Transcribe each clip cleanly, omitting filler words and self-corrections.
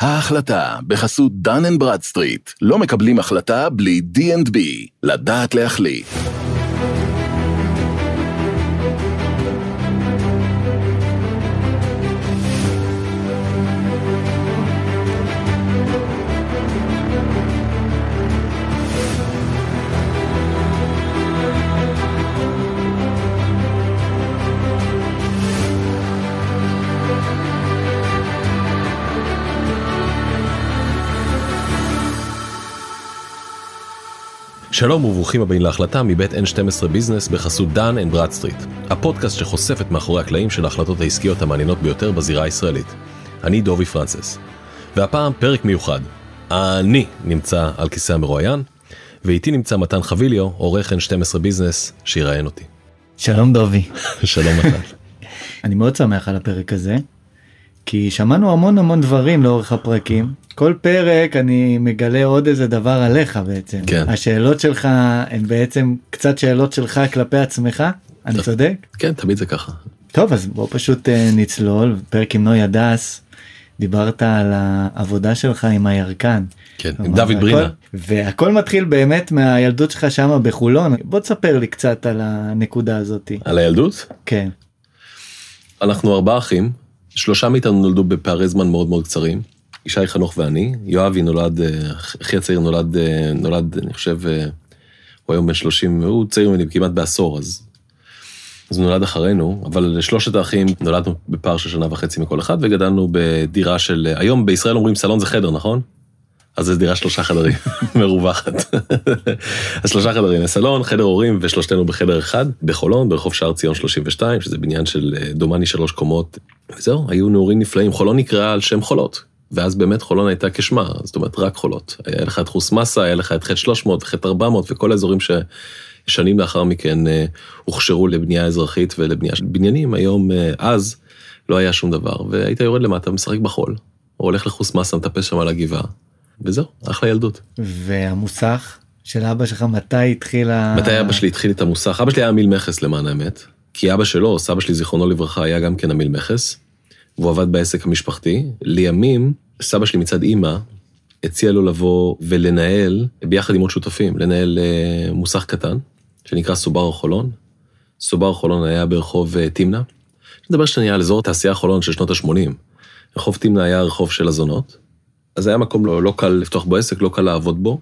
ההחלטה בחסות דן אנד ברדסטריט. לא מקבלים החלטה בלי D&B. לדעת להחליט. שלום וברוכים הבאים להחלטה מבית N12 ביזנס בחסות דן אנד ברדסטריט, הפודקאסט שחושף את מאחורי הקלעים של ההחלטות העסקיות המעניינות ביותר בזירה הישראלית. אני דובי פרנסס, והפעם פרק מיוחד. אני נמצא על כיסא המרואיין, ואיתי נמצא מתן חביליו, עורך N12 ביזנס, שיראיין אותי. שלום דובי. שלום מתן. אני מאוד שמח על הפרק הזה, כי שמענו המון דברים לאורך הפרקים. כל פרק אני מגלה עוד איזה דבר עליך בעצם. כן. השאלות שלך הן בעצם קצת שאלות שלך כלפי עצמך, אני צודק? כן, תמיד זה ככה. טוב, אז בוא פשוט נצלול. פרק עם נוי הדס, דיברת על העבודה שלך עם הירקן. כן, עם דוד ברינה. והכל מתחיל באמת מהילדות שלך שמה בחולון. בוא תספר לי קצת על הנקודה הזאת. על הילדות? כן. אנחנו 4 אחים, 3 מאיתנו נולדו בפערי זמן מאוד מאוד קצרים. ישי חנוך ואני, יואבי נולד, אחי הצעיר נולד, אני חושב, הוא היום בן 30, הוא צעיר ממני כמעט בעשור, אז נולד אחרינו, אבל לשלושת האחים נולדנו בפער של 1.5 שנה מכל אחד, וגדלנו בדירה של, היום בישראל אומרים סלון זה חדר, נכון? אז זה דירה 3 חדרים, מרווחת. אז 3 חדרים, סלון, חדר הורים, ושלושתנו בחדר אחד, בחולון, ברחוב שער ציון 32, שזה בניין של דומני 3 קומות, וזהו, היו נעורים נפלאים, חולון נקרא על שם חולות. ואז באמת חולון הייתה כשמה, זאת אומרת רק חולות. היה לך את חוס מסה, היה לך את ח' 300, ח' 400, וכל האזורים ששנים לאחר מכן הוכשרו לבנייה אזרחית ולבנייה של בניינים. היום, אז, לא היה שום דבר. והיית יורד למטה, משחק בחול, או הולך לחוס מסה, מטפס שם על הגבעה. וזהו, אחלה ילדות. והמוסך של אבא שלך, מתי התחילה? מתי אבא שלי התחיל את המוסך? אבא שלי היה עמיל מכס למען האמת, כי אבא שלו, סבא שלי זיכרונו לברכה, היה גם כן עמיל מכס. והוא עבד בעסק המשפחתי. לימים, סבא שלי מצד אימא, הציע לו לבוא ולנהל, ביחד עם עוד שותפים, לנהל מוסך קטן, שנקרא סובר חולון. סובר חולון היה ברחוב תימנה. נדבר שנייה על אזור תעשייה חולון של שנות ה-80. רחוב תימנה היה רחוב של הזונות. אז היה מקום לא קל לפתוח בו עסק, לא קל לעבוד בו.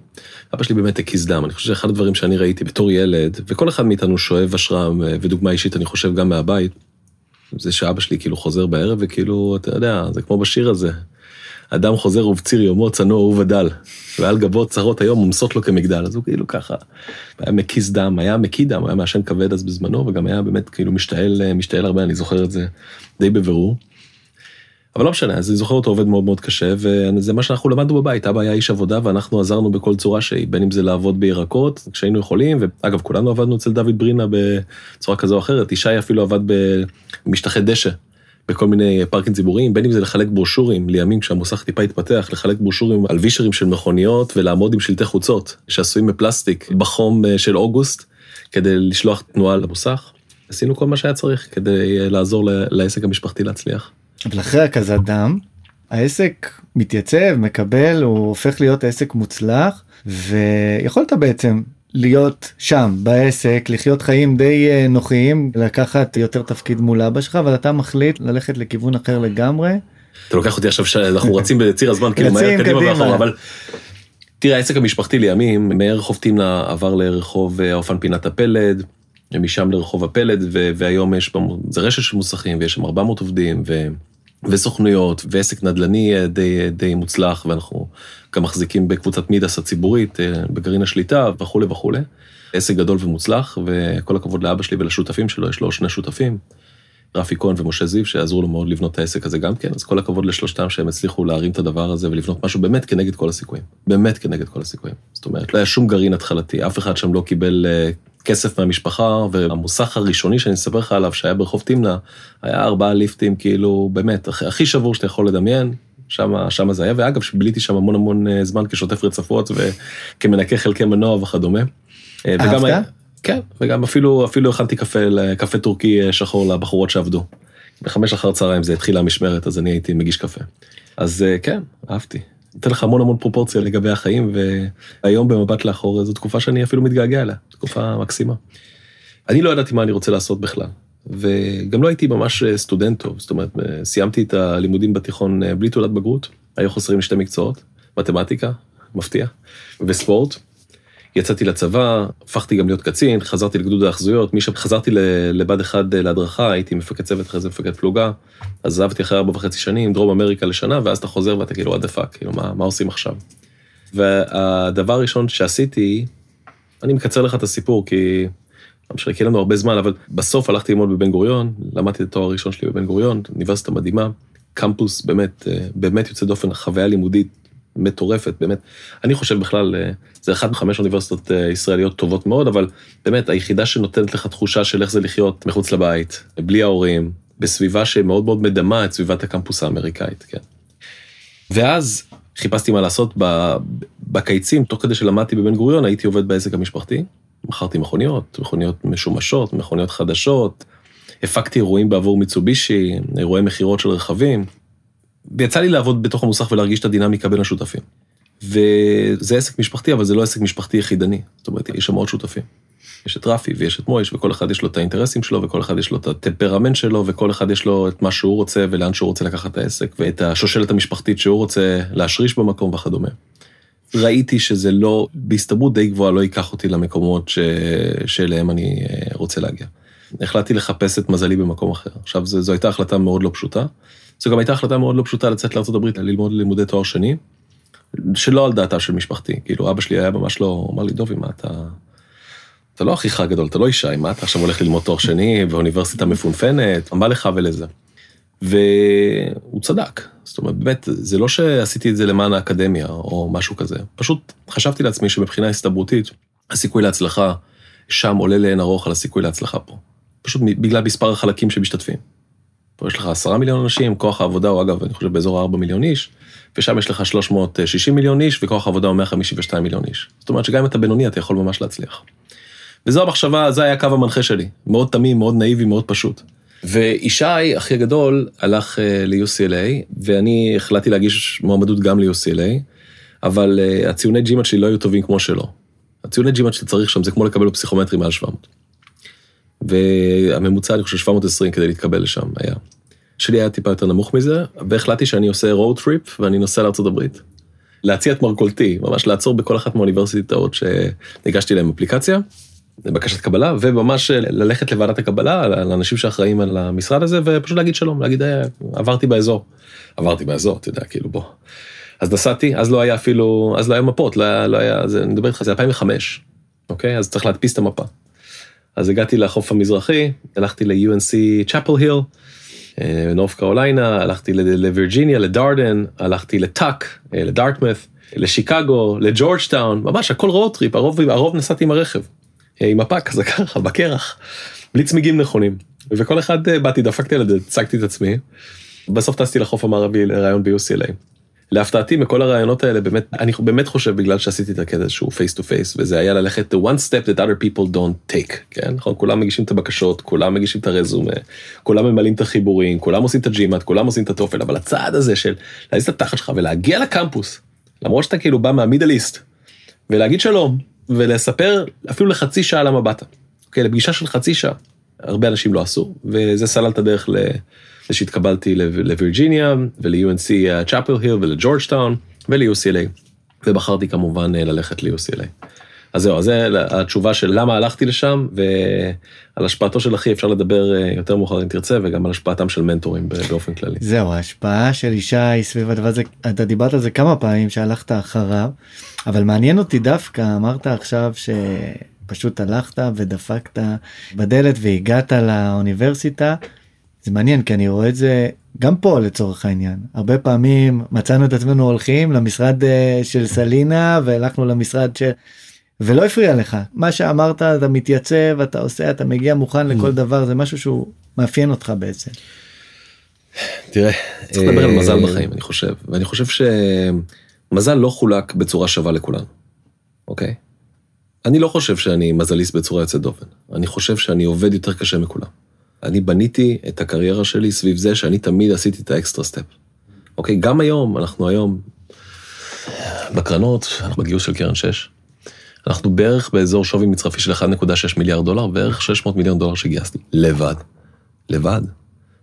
אבא שלי באמת הכיס דם. אני חושב שאחד הדברים שאני ראיתי בתור ילד, וכל אחד מאיתנו שואב השראה ודוגמה אישית, אני חושב גם מהבית, זה שאבא שלי כאילו חוזר בערב, וכאילו, אתה יודע, זה כמו בשיר הזה. אדם חוזר ובציר יומו, צנוע ובדל, ועל גבו צרות היום מומסות לו כמגדל, אז הוא כאילו ככה. היה מקיס דם, היה מקיא דם, היה מעשן כבד אז בזמנו, וגם היה באמת כאילו משתעל הרבה, אני זוכר את זה די בבירור. אבל לא משנה, אז אני זוכר אותו עובד מאוד מאוד קשה, וזה מה שאנחנו למדנו בבית, אבא היה איש עבודה, ואנחנו עזרנו בכל צורה שהיא, בין אם זה לעבוד בירקות, כשהיינו יכולים, ואגב, כולנו עבדנו אצל דוד ברינה בצורה כזו או אחרת, אישי אפילו עבד במשטחי דשא, בכל מיני פארקים ציבוריים, בין אם זה לחלק ברושורים, לימים כשהמוסך טיפה התפתח, לחלק ברושורים על וישרים של מכוניות, ולעמוד עם שלטי חוצות, שעשויים מפלסטיק בחום של אוגוסט, כדי לשלוח תנועה למוסך. עשינו כל מה שהיה צריך, כדי לעזור לעסק המשפחתי להצליח. אבל אחרי הכזאת דם, העסק מתייצב, מקבל, הוא הופך להיות עסק מוצלח, ויכולת בעצם להיות שם, בעסק, לחיות חיים די נוחיים, לקחת יותר תפקיד מול אבא שלך, אבל אתה מחליט ללכת לכיוון אחר לגמרי. אתה לוקח אותי עכשיו שאנחנו רצים בציר הזמן, כאילו מהר קדימה ואחורה, אבל תראה, העסק המשפחתי לימים, מהרחוב תימנה עבר לרחוב האופן פינת הפלד, משם לרחוב הפלד, והיום יש, זה רשת של מוסכים, ויש שם 400 עובדים, וסוכנויות, ועסק נדלני די מוצלח, ואנחנו גם מחזיקים בקבוצת מידס הציבורית, בגרעין השליטה, וכו' וכו'. עסק גדול ומוצלח, וכל הכבוד לאבא שלי ולשותפים שלו, יש לו 2 שותפים, רפי כהן ומשה זיו, שעזרו לו מאוד לבנות את העסק הזה גם כן, אז כל הכבוד לשלושתם שהם הצליחו להרים את הדבר הזה, ולבנות משהו באמת כנגד כל הסיכויים. באמת כנגד כל הסיכויים. זאת אומרת, לא היה שום גרעין התחלתי, אף אחד שם לא קיבל כסף מהמשפחה, והמוסך הראשוני שאני אספר לך עליו, שהיה ברחוב תימנה, היה 4 ליפטים, כאילו, באמת, הכי שבור שאתה יכול לדמיין, שם זה היה, ואגב, שביליתי שם המון זמן כשותף רצפות, וכמנקה חלקי מנוע וכדומה. אהבת? כן, וגם אפילו הכנתי קפה טורקי שחור לבחורות שעבדו. ב5 אחר צהריים זה התחילה המשמרת, אז אני הייתי מגיש קפה. אז כן, אהבתי. נותן לך המון המון פרופורציה לגבי החיים, והיום במבט לאחור, זו תקופה שאני אפילו מתגעגע אליה, תקופה מקסימה. אני לא ידעתי מה אני רוצה לעשות בכלל, וגם לא הייתי ממש סטודנט טוב, זאת אומרת, סיימתי את הלימודים בתיכון בלי תעודת בגרות, היו חוסרים שתי מקצועות, מתמטיקה, מפתיע, וספורט. יצאתי לצבא, הפכתי גם להיות קצין, חזרתי לגדוד האחזויות, משם חזרתי לבד אחד להדרכה, הייתי מפקד צוות, אחרי זה מפקד פלוגה, אז עזבתי אחרי 4.5 שנים, דרום אמריקה לשנה, ואז אתה חוזר ואתה כאילו, עדפק, כאילו, מה עושים עכשיו? והדבר הראשון שעשיתי, אני מקצר לך את הסיפור, כי המשרקי לנו הרבה זמן, אבל בסוף הלכתי ללמוד בבן גוריון, למדתי את התואר הראשון שלי בבן גוריון, אוניברסיטה מדהימה, קמפוס, באמת יוצא דופן, חוויה לימודית מטורפת, באמת. אני חושב בכלל, זה 1 מ-5 אוניברסיטאות ישראליות טובות מאוד, אבל באמת, היחידה שנותנת לך תחושה של איך זה לחיות מחוץ לבית, בלי ההורים, בסביבה שמאוד מאוד מדמה את סביבת הקמפוס האמריקאית, כן. ואז חיפשתי מה לעשות בקיצים, תוך כדי שלמדתי בבן גוריון, הייתי עובד בעסק המשפחתי, מכרתי מכוניות, מכוניות משומשות, מכוניות חדשות, הפקתי אירועים בעבור מיצובישי, אירועי מחירות של רכבים, ויצא לי לעבוד בתוך המוסך ולהרגיש את הדינמיקה בין השותפים. וזה עסק משפחתי, אבל זה לא עסק משפחתי יחידני. זאת אומרת, יש שם עוד שותפים. יש את רפי ויש את מויש, וכל אחד יש לו את האינטרסים שלו, וכל אחד יש לו את הטמפרמנט שלו, וכל אחד יש לו את מה שהוא רוצה ולאן שהוא רוצה לקחת את העסק, ואת השושלת המשפחתית שהוא רוצה להשריש במקום וכדומה. ראיתי שזה לא, בהסתברות די גבוהה, לא ייקח אותי למקומות שאליהם אני רוצה להגיע. החלטתי לחפש את מזלי במקום אחר. עכשיו, זו הייתה החלטה מאוד לא פשוטה. זו גם הייתה החלטה מאוד לא פשוטה לצאת לארצות הברית, ללמוד לימודי תואר שני, שלא על דעתה של משפחתי. כאילו, אבא שלי היה ממש לא, אומר לי, דובי, מה אתה לא הכי חג גדול, אתה לא אישה, מה אתה עכשיו הולך ללמוד תואר שני, באוניברסיטה מפונפנת, מה לך ולזה? והוא צדק. זאת אומרת, באמת, זה לא שעשיתי את זה למען האקדמיה, או משהו כזה. פשוט חשבתי לעצמי שמבחינה הסתברותית, הסיכוי להצלחה שם עולה לאין ארוך על הסיכוי להצלחה פה. פשוט בגלל מספר החלקים שמשתתפים. פה יש לך 10 מיליון אנשים, כוח העבודה הוא אגב, אני חושב באזור 4 מיליון איש, ושם יש לך 360 מיליון איש, וכוח העבודה הוא 152 מיליון איש. זאת אומרת שגם אם אתה בינוני, אתה יכול ממש להצליח. וזו המחשבה, זה היה קו המנחה שלי. מאוד תמים, מאוד נאיבי, מאוד פשוט. וישי, אחי הגדול, הלך ל-UCLA, ואני החלטתי להגיש מועמדות גם ל-UCLA, אבל הציוני ג'ימט שלי לא היו טובים כמו שלו. הציוני ג'ימט שצריך שם, זה כמו לקבל בפסיכומטרי מעל 700. והממוצע, אני חושב, 720 כדי להתקבל לשם, היה. שלי היה טיפה יותר נמוך מזה, והחלטתי שאני עושה road trip, ואני נוסע לארצות הברית. להציע את מרכולתי, ממש לעצור בכל אחת מהאוניברסיטאות שהגשתי להם אפליקציה, בקשת קבלה, וממש ללכת לוועדת הקבלה, לאנשים שאחראים על המשרד הזה, ופשוט להגיד שלום, להגיד, עברתי באזור. עברתי באזור, אתה יודע, כאילו, בוא. אז נסעתי, אז לא היה אפילו, אז לא היה מפות, לא היה, אני מדבר איתך, זה 2005, אוקיי? אז צריך להדפיס את המפה. אז הגעתי לחוף המזרחי, הלכתי ל-UNC Chapel Hill, נורף קרוליינה, הלכתי לווירג'יניה, לדארדן, הלכתי לטאק, לדארטמת', לשיקגו, לג'ורג'טאון, ממש הכל רוטריפ, הרוב נסעתי עם הרכב, עם הפאק, זה ככה, בקרח, בלי צמיגים נכונים. וכל אחד באתי, דפקתי על זה, צגתי את עצמי, בסוף טסתי לחוף המערבי לרעיון ב-UCLA. להפתעתי מכל הרעיונות האלה, באמת, אני באמת חושב בגלל שעשיתי את הקדש שהוא face to face, וזה היה ללכת to one step that other people don't take, כן? נכון, כולם מגישים את הבקשות, כולם מגישים את הרזומה, כולם ממלאים את החיבורים, כולם עושים את הג'ימט, כולם עושים את התופל, אבל הצעד הזה של להזיז את התחת שלך ולהגיע לקמפוס, למרות שאתה כאילו בא מהמידל איסט, ולהגיד שלום, ולספר אפילו לחצי שעה למה באת. אוקיי, לפגישה של חצי שעה, הרבה אנשים לא עשו, וזה סלל את הדרך שהתקבלתי לווירג'יניה, ול-UNC Chapel Hill, ולג'ורג'טאון, ול-UCLA. ובחרתי כמובן ללכת ל-UCLA. אז זהו, זו התשובה של למה הלכתי לשם, ועל השפעתו של אחי אפשר לדבר יותר מאוחר אם תרצה, וגם על השפעתם של מנטורים באופן כללי. זהו, ההשפעה של ישי סביב הדבר הזה, אתה דיברת על זה כמה פעמים שהלכת אחריו, אבל מעניין אותי דווקא, אמרת עכשיו שפשוט הלכת ודפקת בדלת והגעת לאוניברסיטה, זה מעניין, כי אני רואה את זה גם פה לצורך העניין. הרבה פעמים מצאנו את עצמנו הולכים למשרד של סלינה, והלכנו למשרד של... ולא הפריע לך. מה שאמרת, אתה מתייצב, אתה עושה, אתה מגיע מוכן לכל דבר, זה משהו שהוא מאפיין אותך בעצם. תראה, צריך לדבר על מזל בחיים, אני חושב. ואני חושב שמזל לא חולק בצורה שווה לכולנו. אוקיי? אני לא חושב שאני מזליסט בצורה יוצאת דופן. אני חושב שאני עובד יותר קשה מכולם. אני בניתי את הקריירה שלי סביב זה שאני תמיד עשיתי את האקסטרה סטפ. אוקיי, גם היום, אנחנו היום בקרנות, אנחנו בגיוס של קרן 6, אנחנו בערך באזור שווי מצרפי של $1.6 מיליארד, בערך $600 מיליון שגייסתי. לבד.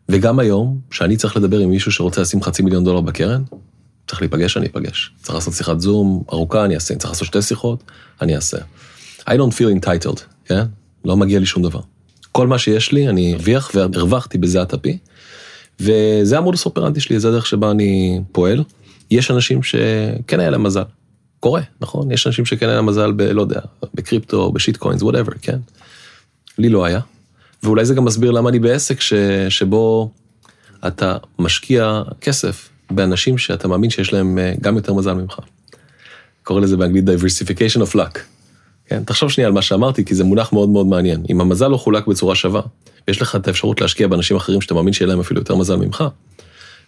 וגם היום, שאני צריך לדבר עם מישהו שרוצה לשים $500,000 בקרן, צריך להיפגש, אני אפגש. צריך לעשות שיחת זום ארוכה, אני אעשה. צריך לעשות 2 שיחות, אני אעשה. I don't feel entitled, כן? לא מגיע לי שום דבר. כל מה שיש לי, אני הרוויח והרווחתי בזה הטפי, וזה המודוס אופרנטי שלי, זה הדרך שבה אני פועל. יש אנשים שכן היה להם מזל. קורה, נכון? יש אנשים שכן היה להם מזל לא יודע, בקריפטו, בשיט קוינס, whatever, כן? לי לא היה. ואולי זה גם מסביר למה אני בעסק שבו אתה משקיע כסף באנשים שאתה מאמין שיש להם גם יותר מזל ממך. קורא לזה באנגלית diversification of luck. כן? תחשוב שנייה על מה שאמרתי, כי זה מונח מאוד מאוד מעניין. אם המזל לא חולק בצורה שווה, ויש לך את האפשרות להשקיע באנשים אחרים שאתה מאמין שיהיה להם אפילו יותר מזל ממך,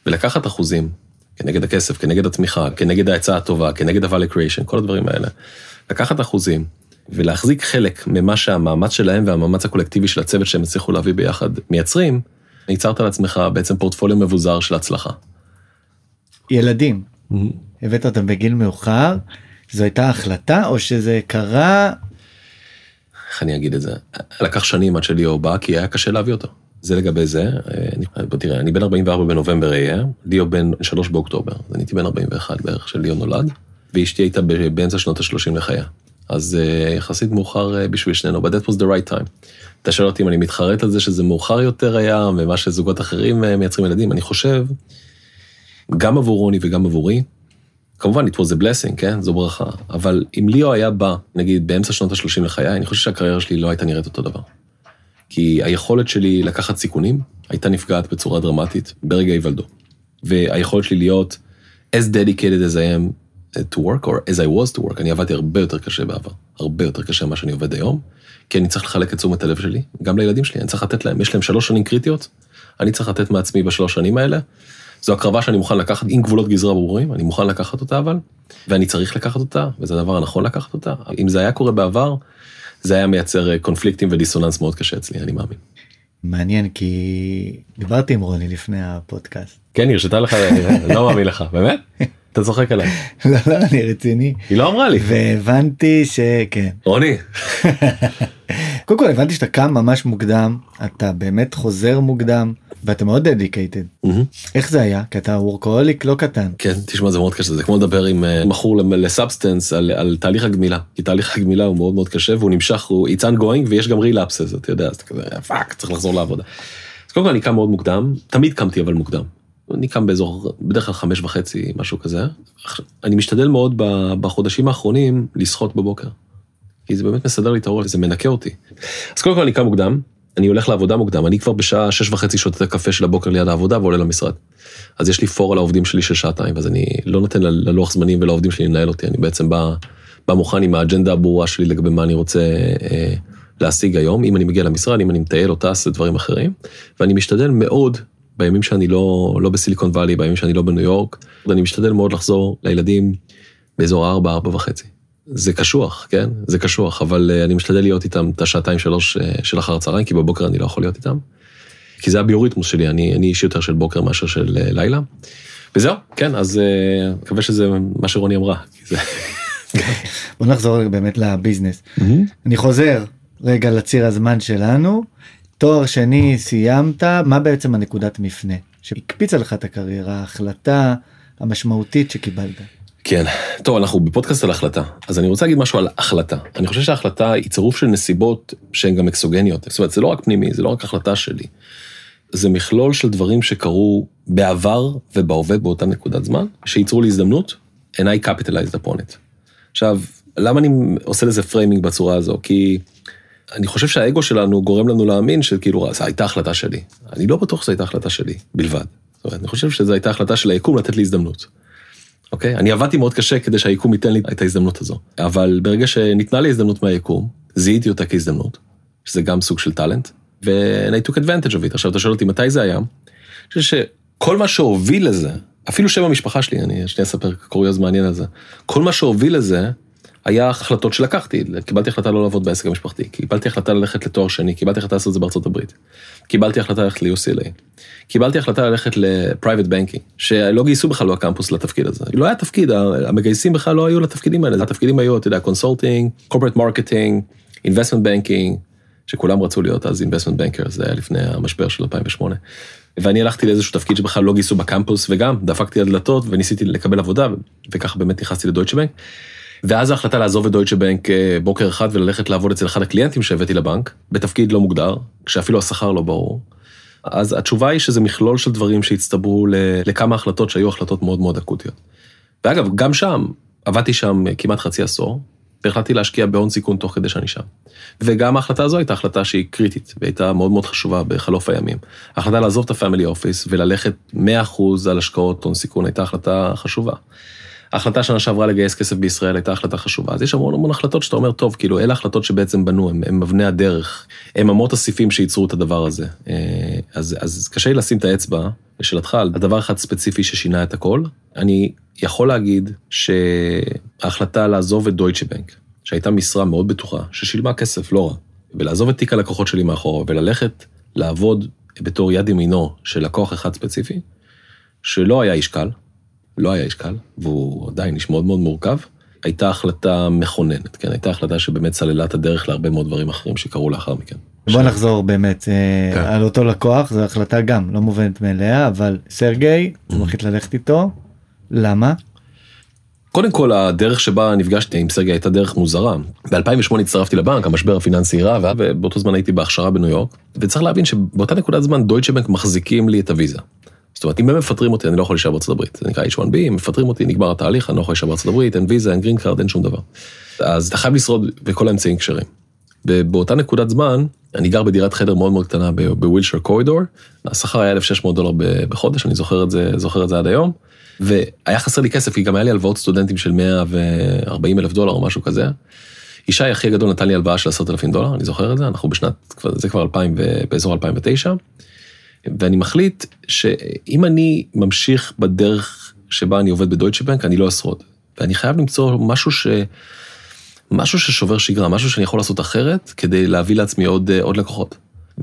ולקחת אחוזים כנגד הכסף, כנגד התמיכה, כנגד ההצעה הטובה, כנגד ה-value creation, כל הדברים האלה. לקחת אחוזים ולהחזיק חלק ממה שהמאמץ שלהם והמאמץ הקולקטיבי של הצוות שהם הצליחו להביא ביחד מייצרים, ייצרת לעצמך בעצם פורטפוליו מבוזר של הצלחה. ילדים, הבאת אותם בגיל מאוחר, זו הייתה החלטה או שזה קרה? איך אני אגיד את זה? לקח שנים עד שליאור בא, כי היה קשה להביא אותו. זה לגבי זה, תראה, אני בן 44 בנובמבר היה, ליאור בן 3 באוקטובר, אני הייתי בן 41 בערך של ליאור נולד, ואשתי הייתה באמצע שנות ה-30 לחיה. אז יחסית מאוחר בשביל שנינו, but that was the right time. אתה שואל אותי אם אני מתחרט על זה שזה מאוחר יותר היה, ומה שזוגות אחרים מייצרים ילדים, אני חושב, גם עבור רוני וגם עבורי, כמובן, it was a blessing, כן? זו ברכה. אבל אם ליאו היה בא, נגיד, באמצע שנות ה-30 לחיי, אני חושב שהקריירה שלי לא הייתה נראית אותו דבר. כי היכולת שלי לקחת סיכונים הייתה נפגעת בצורה דרמטית ברגע היוולדו. והיכולת שלי להיות as dedicated as I am to work, or as I was to work, אני עבדתי הרבה יותר קשה בעבר. הרבה יותר קשה ממה שאני עובד היום, כי אני צריך לחלק את תשומת הלב שלי, גם לילדים שלי, אני צריך לתת להם. יש להם 3 שנים קריטיות, אני צריך לתת מעצמי ב3 שנים האלה. זו הקרבה שאני מוכן לקחת, עם גבולות גזרה ברורים, אני מוכן לקחת אותה אבל, ואני צריך לקחת אותה, וזה הדבר הנכון לקחת אותה. אם זה היה קורה בעבר, זה היה מייצר קונפליקטים ודיסוננס מאוד קשה אצלי, אני מאמין. מעניין, כי דיברתי עם רוני לפני הפודקאסט. כן, הרשתה לך, לא מאמין לך, באמת? אתה צוחק עליי. לא, לא, אני רציני. היא לא אמרה לי. והבנתי שכן. רוני. קודם כל, הבנתי שאתה קם ממש מוקדם, אתה באמת חוזר מוקדם, ואתה מאוד dedicated. איך זה היה? כי אתה וורקהוליק לא קטן. כן, תשמע, זה מאוד קשה. זה כמו לדבר עם מכור לסאבסטנס על תהליך הגמילה. כי תהליך הגמילה הוא מאוד מאוד קשה, והוא נמשך, הוא it's ongoing, ויש גם רילאפסס, אתה יודע, אז כזה, פאק, צריך לחזור לעבודה. אז קודם כל, אני קם מאוד מוקדם, תמיד קמתי אבל מוקדם. אני קם באזור, בדרך כלל 5:30, משהו כזה. אני משתדל מאוד בחודשים האחרונים לשחות בבוקר. כי זה באמת מסדר לי את הראש, זה מנקה אותי. אז קודם כל אני קם מוקדם, אני הולך לעבודה מוקדם, אני כבר בשעה 6:30 שותה את הקפה של הבוקר ליד העבודה ועולה למשרד. אז יש לי פור על העובדים שלי של שעתיים, אז אני לא נותן ללוח זמנים ולעובדים שלי לנהל אותי, אני בעצם בא מוכן עם האג'נדה הברורה שלי לגבי מה אני רוצה להשיג היום, אם אני מגיע למשרד, אם אני מטייל או טס, דברים אחרים, ואני משתדל מאוד בימים שאני לא בסיליקון ואלי, בימים שאני לא בניו יורק, ואני משתדל מאוד לחזור לילדים באזור 4:30. זה קשוח, כן? זה קשוח, אבל אני משתדל להיות איתם את השעתיים-3 של אחר הצהריים, כי בבוקר אני לא יכול להיות איתם. כי זה הביוריתמוס שלי, אני אישי יותר של בוקר מאשר של לילה. וזהו, כן, אז מקווה שזה מה שרוני אמרה. בוא נחזור באמת לביזנס. אני חוזר רגע לציר הזמן שלנו. תואר שני סיימת, מה בעצם הנקודת מפנה? שהקפיצה לך את הקריירה, ההחלטה המשמעותית שקיבלת. כן, טוב, אנחנו בפודקאסט על החלטה, אז אני רוצה להגיד משהו על החלטה. אני חושב שההחלטה היא צירוף של נסיבות שהן גם אקסוגניות, זאת אומרת, זה לא רק פנימי, זה לא רק החלטה שלי, זה מכלול של דברים שקרו בעבר ובהווה באותה נקודת זמן, שייצרו להזדמנות, and I capitalized upon it. עכשיו, למה אני עושה לזה פריימינג בצורה הזו? כי אני חושב שהאגו שלנו גורם לנו להאמין שכאילו, זו הייתה החלטה שלי. אני לא בטוח שזו הייתה החלטה שלי, בלבד. זאת אומרת, אני חושב שזו הייתה החלטה של היקום לתת לי הזדמנות. אוקיי? אני עבדתי מאוד קשה כדי שהיקום ייתן לי את ההזדמנות הזו. אבל ברגע שניתנה לי הזדמנות מהיקום, זיהיתי אותה כהזדמנות, שזה גם סוג של טלנט, and I took advantage of it. עכשיו, אתה שואל אותי מתי זה היה? אני חושב שכל מה שהוביל לזה, אפילו שם המשפחה שלי, אני אספר קוריוז מעניין על זה. כל מה שהוביל לזה, היה החלטות שלקחתי, קיבלתי החלטה לא לעבוד בעסק המשפחתי, קיבלתי החלטה ללכת לתואר שני, קיבלתי החלטה לעשות את זה בארצות הברית, קיבלתי החלטה ללכת ל-UCLA, קיבלתי החלטה ללכת ל-Private Banking, שלא גייסו בכלל לא הקמפוס לתפקיד הזה, לא היה תפקיד, המגייסים בכלל לא היו לתפקידים האלה, התפקידים היו, אתה יודע, Consulting, Corporate Marketing, Investment Banking, שכולם רצו להיות אז Investment Bankers, זה היה לפני המשבר של 2008, ואני הלכתי לאיזשהו תפקיד שבכלל לא גייסו בקמפוס, וגם דפקתי על דלתות וניסיתי לקבל עבודה, וככה באמת נכנסתי לדויטשה בנק. ואז ההחלטה לעזוב את דויטשה בנק בוקר אחד וללכת לעבוד אצל אחד הקליינטים שהבאתי לבנק, בתפקיד לא מוגדר, כשאפילו השכר לא ברור. אז התשובה היא שזה מכלול של דברים שהצטברו לכמה החלטות שהיו החלטות מאוד מאוד אקוטיות. ואגב, גם שם, עבדתי שם כמעט חצי עשור, והחלטתי להשקיע בהון סיכון תוך כדי שאני שם. וגם ההחלטה הזו הייתה החלטה שהיא קריטית, והייתה מאוד מאוד חשובה בחלוף הימים. ההחלטה לעזוב את הפמילי אופיס וללכת 100% על השקעות הון סיכון הייתה החלטה חשובה. ההחלטה שנה שעברה לגייס כסף בישראל הייתה החלטה חשובה. אז יש המון המון החלטות שאתה אומר, טוב, כאילו, אלה החלטות שבעצם בנו, הם מבני הדרך, הם אמות הסיפים שייצרו את הדבר הזה. אז קשה לי לשים את האצבע, לשאלתך, על הדבר אחד ספציפי ששינה את הכל. אני יכול להגיד שההחלטה לעזוב את דויטשה בנק, שהייתה משרה מאוד בטוחה, ששילמה כסף לא רע, ולעזוב את תיק הלקוחות שלי מאחורה, וללכת לעבוד בתור יד ימינו של לקוח אחד ספציפי, שלא היה איש קל, לא היה איש קל, והוא עדיין איש מאוד מאוד מורכב, הייתה החלטה מכוננת, כן? הייתה החלטה שבאמת סללה את הדרך להרבה מאוד דברים אחרים שקרו לאחר מכן. בוא נחזור באמת על אותו לקוח, זו החלטה גם לא מובנת מאליה, אבל סרגי, הוא מחליט ללכת איתו, למה? קודם כל, הדרך שבה נפגשתי עם סרגי הייתה דרך מוזרה. ב-2008 הצטרפתי לבנק, המשבר הפיננסי רע, ובאותו זמן הייתי בהכשרה בניו יורק, וצריך להבין שבאותה נקודת זמן דויטשה בנק מחזיקים לי את הוויזה. זאת אומרת, אם הם מפטרים אותי, אני לא יכול להישאר בארצות הברית. זה נקרא H1B, הם מפטרים אותי, נגמר התהליך, אני לא יכול להישאר בארצות הברית, אין ויזה, אין גרין קארד, אין שום דבר. אז אתה חייב לשרוד בכל האמצעים כשרים. ובאותה נקודת זמן, אני גר בדירת חדר מאוד מאוד קטנה בווילשר קורידור, השכר היה $1,600 בחודש, אני זוכר את זה עד היום, והיה חסר לי כסף, כי גם היה לי הלוואות סטודנטים של $140,000 או משהו כזה. אישי הכי גדול נתן לי הלוואה של $10,000, אני זוכר את זה, אנחנו זה כבר באזור 2009, ואני מחליט שאם אני ממשיך בדרך שבה אני עובד בדויטשה בנק, אני לא אשרוד. ואני חייב למצוא משהו ששובר שגרה, משהו שאני יכול לעשות אחרת, כדי להביא לעצמי עוד לקוחות.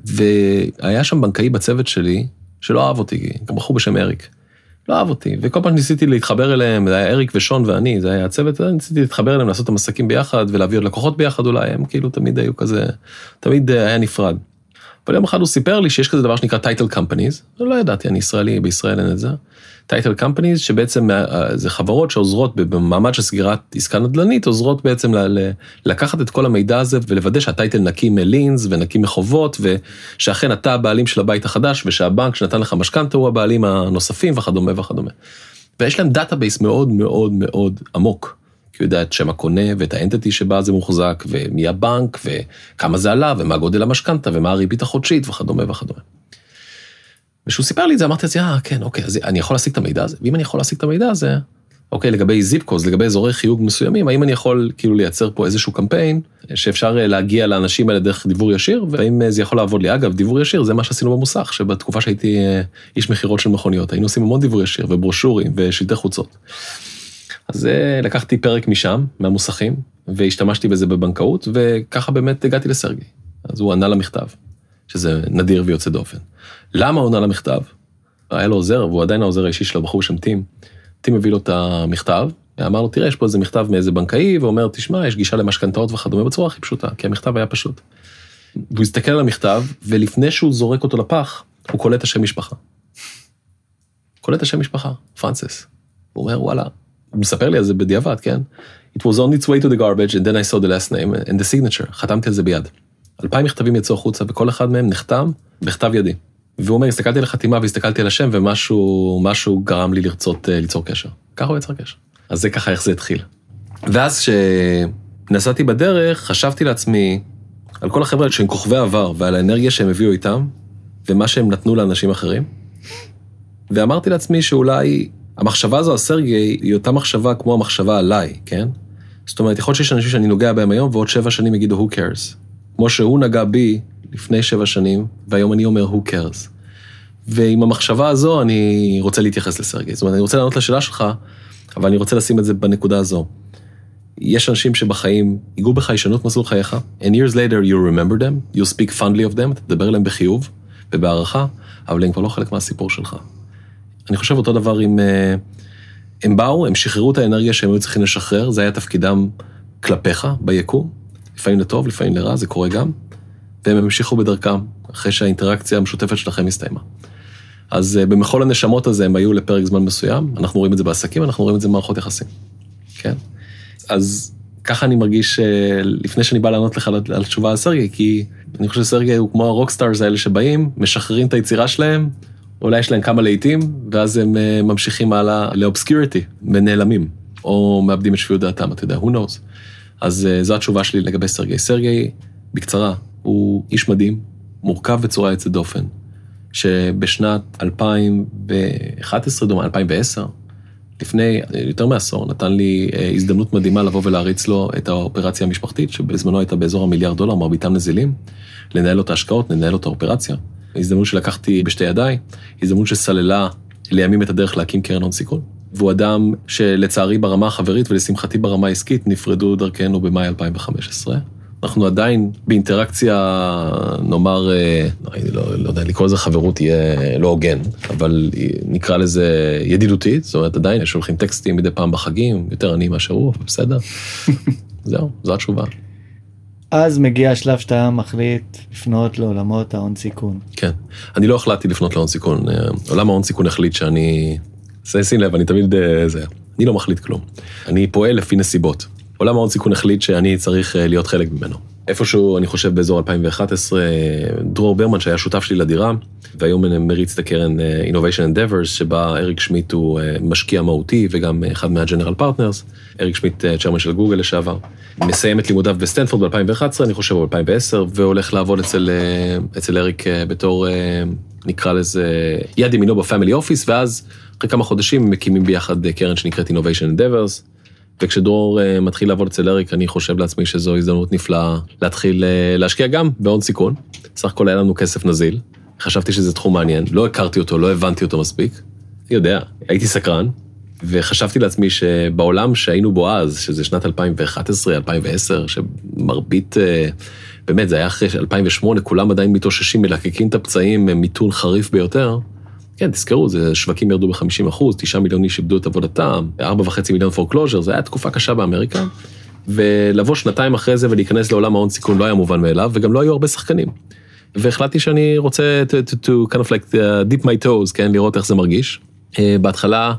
והיה שם בנקאי בצוות שלי, שלא אהב אותי, גם בחור בשם אריק. לא אהב אותי, וכל פעם ניסיתי להתחבר אליהם, זה היה אריק ושון ואני, זה היה הצוות, ניסיתי להתחבר אליהם, לעשות את המסקים ביחד, ולהביא עוד לקוחות ביחד אולי, הם כאילו תמיד היו כזה, תמיד היה נפרד. אבל יום אחד הוא סיפר לי שיש כזה דבר שנקרא title companies, לא ידעתי, אני ישראלי, בישראל אין את זה, title companies שבעצם זה חברות שעוזרות במעמד של סגירת עסקה נדל"נית, עוזרות בעצם לקחת את כל המידע הזה ולוודא שהטייטל נקי מלינס ונקי מחובות, ושאכן אתה הבעלים של הבית החדש, ושהבנק שנתן לך משכנתא הוא הבעלים הנוספים וכדומה. ויש להם דאטאבייס מאוד מאוד מאוד עמוק. כי הוא יודע את שם הקונה ואת האנטיטי שבה זה מוחזק, ומי הבנק, וכמה זה עלה, ומה גודל המשכנתא, ומה הריבית החודשית, וכדומה. ושהוא סיפר לי את זה, אמרתי, כן, אוקיי, אז אני יכול להשיג את המידע הזה, ואם אני יכול להשיג את המידע הזה, אוקיי, לגבי זיפקוז, לגבי אזורי חיוג מסוימים, האם אני יכול כאילו לייצר פה איזשהו קמפיין, שאפשר להגיע לאנשים האלה דרך דיבור ישיר, והאם זה יכול לעבוד לי. אגב, דיבור ישיר, זה מה שעשינו במוסך, שבתקופה שהייתי איש מחירות של מכוניות, היינו עושים המון דיבור ישיר, וברושורים, ושלטי חוצות. אז לקחתי פרק משם, מהמוסכים, והשתמשתי בזה בבנקאות, וככה באמת הגעתי לסרגי. אז הוא ענה למכתב, שזה נדיר ויוצא דופן. למה הוא ענה למכתב? היה לו עוזר, והוא עדיין העוזר האישי שלו, בחור שם טים. טים הביא לו את המכתב, ואמר לו, תראה, יש פה איזה מכתב מאיזה בנקאי, ואומר, תשמע, יש גישה למשכנתאות וכדומה בצורה הכי פשוטה, כי המכתב היה פשוט. והוא הסתכל על המכתב, ולפני שהוא זורק אותו לפח, הוא קולט השם משפחה. פרנסס. הוא אומר, וואלה, הוא מספר לי על זה בדיעבד, כן? It was on its way to the garbage, and then I saw the last name and the signature. חתמתי על זה ביד. 2,000 מכתבים יצאו החוצה, וכל אחד מהם נחתם בכתב ידי. והוא אומר, הסתכלתי על החתימה והסתכלתי על השם, ומשהו גרם לי לרצות ליצור קשר. ככה הוא יצר קשר. אז זה ככה, איך זה התחיל. ואז שנסעתי בדרך, חשבתי לעצמי על כל החבר'ה שהם כוכבי עבר, ועל האנרגיה שהם הביאו איתם, ומה שהם נתנו לאנשים אחרים. ואמרתי לעצמי שאולי המחשבה הזו, הסרגי, היא אותה מחשבה כמו המחשבה עליי, כן? זאת אומרת, יכול להיות שיש אנשים שאני נוגע בהם היום, ועוד 7 שנים יגידו, who cares? כמו שהוא נגע בי לפני 7 שנים, והיום אני אומר, who cares? ועם המחשבה הזו, אני רוצה להתייחס לסרגי. זאת אומרת, אני רוצה לענות לשאלה שלך, אבל אני רוצה לשים את זה בנקודה הזו. יש אנשים שבחיים יגעו בך, ישנות מסלול חייך, and years later you remember them, you speak fondly of them, אתה תדבר אליהם בחיוב ובערכה, אבל הם כבר לא חלק מהסיפור שלך. אני חושב אותו דבר עם, הם באו, הם שחררו את האנרגיה שהם היו צריכים לשחרר, זה היה תפקידם כלפיך ביקום, לפעמים לטוב, לפעמים לרע, זה קורה גם, והם המשיכו בדרכם, אחרי שהאינטראקציה המשותפת שלכם הסתיימה. אז במחול הנשמות הזה הם היו לפרק זמן מסוים, אנחנו רואים את זה בעסקים, אנחנו רואים את זה במערכות יחסים. כן? אז ככה אני מרגיש לפני שאני בא לענות לך על התשובה על סרגי, כי אני חושב שסרגי הוא כמו הרוקסטארס האלה שבאים, משחררים את היצירה שלהם, אולי יש להם כמה לעיתים, ואז הם ממשיכים הלאה לאובסקיוריטי, ונעלמים, או מאבדים את שפיות דעתם, אתה יודע, who knows. אז זו התשובה שלי לגבי סרגי. סרגי, בקצרה, הוא איש מדהים, מורכב בצורה יוצאת דופן, שבשנת 2011, 2010, לפני יותר מעשור, נתן לי הזדמנות מדהימה לבוא ולהריץ לו את האופרציה המשפחתית, שבזמנו הייתה באזור $1 מיליארד, מרביתם נזילים, לנהל אותה השקעות, לנהל אותה האופרציה. הזדמנות שלקחתי בשתי ידיי, הזדמנות שסללה לימים את הדרך להקים קרן הון סיכון. והוא אדם שלצערי ברמה החברית ולשמחתי ברמה העסקית נפרדו דרכנו במאי 2015. אנחנו עדיין באינטראקציה, נאמר, אני לא יודע, לקרוא לזה חברות יהיה לא הוגן, אבל נקרא לזה ידידותית, זאת אומרת, עדיין שולחים טקסטים מדי פעם בחגים, יותר אני מאשר הוא, בסדר. זהו, זו התשובה. אז מגיע השלב שאתה מחליט לפנות לעולמות ההון סיכון. כן, אני לא החלטתי לפנות להון סיכון. עולם ההון סיכון החליט שאני, שים לב, אני תמיד זה, אני לא מחליט כלום. אני פועל לפי נסיבות. עולם ההון סיכון החליט שאני צריך להיות חלק ממנו. איפשהו, אני חושב, באזור 2011, דרור ברמן, שהיה שותף שלי לדירה, והיום מריץ את הקרן Innovation Endeavors, שבה אריק שמיט הוא משקיע מהותי, וגם אחד מהג'נרל פרטנרס, אריק שמיט, צ'רמן של גוגל לשעבר, מסיים את לימודיו בסטנפורד ב-2011, אני חושב, ב-2010, והולך לעבוד אצל אריק בתור, נקרא לזה, יד ימינו בפמילי אופיס, ואז אחרי כמה חודשים מקימים ביחד קרן שנקראת Innovation Endeavors, וכשדרור מתחיל לעבוד אצל אריק, אני חושב לעצמי שזו הזדמנות נפלאה להתחיל להשקיע גם בהון סיכון. סך הכל היה לנו כסף נזיל. חשבתי שזה תחום מעניין. לא הכרתי אותו, לא הבנתי אותו מספיק. יודע, הייתי סקרן, וחשבתי לעצמי שבעולם שהיינו בו אז, שזה שנת 2011, 2010, שמרבית, באמת זה היה אחרי 2008, כולם עדיין מתאוששים, מלקקים את הפצעים, מיתון חריף ביותר. כן, תזכרו, זה שווקים ירדו ב-50%, 9 מיליון שיבדו את עבודתם, 4.5 מיליון פורקלוז'ר, זה היה תקופה קשה באמריקה, ולבוא שנתיים אחרי זה ולהיכנס לעולם ההון סיכון לא היה מובן מאליו, וגם לא היו הרבה שחקנים. והחלטתי שאני רוצה to kind of like dip my toes, כן, לראות איך זה מרגיש. בהתחלה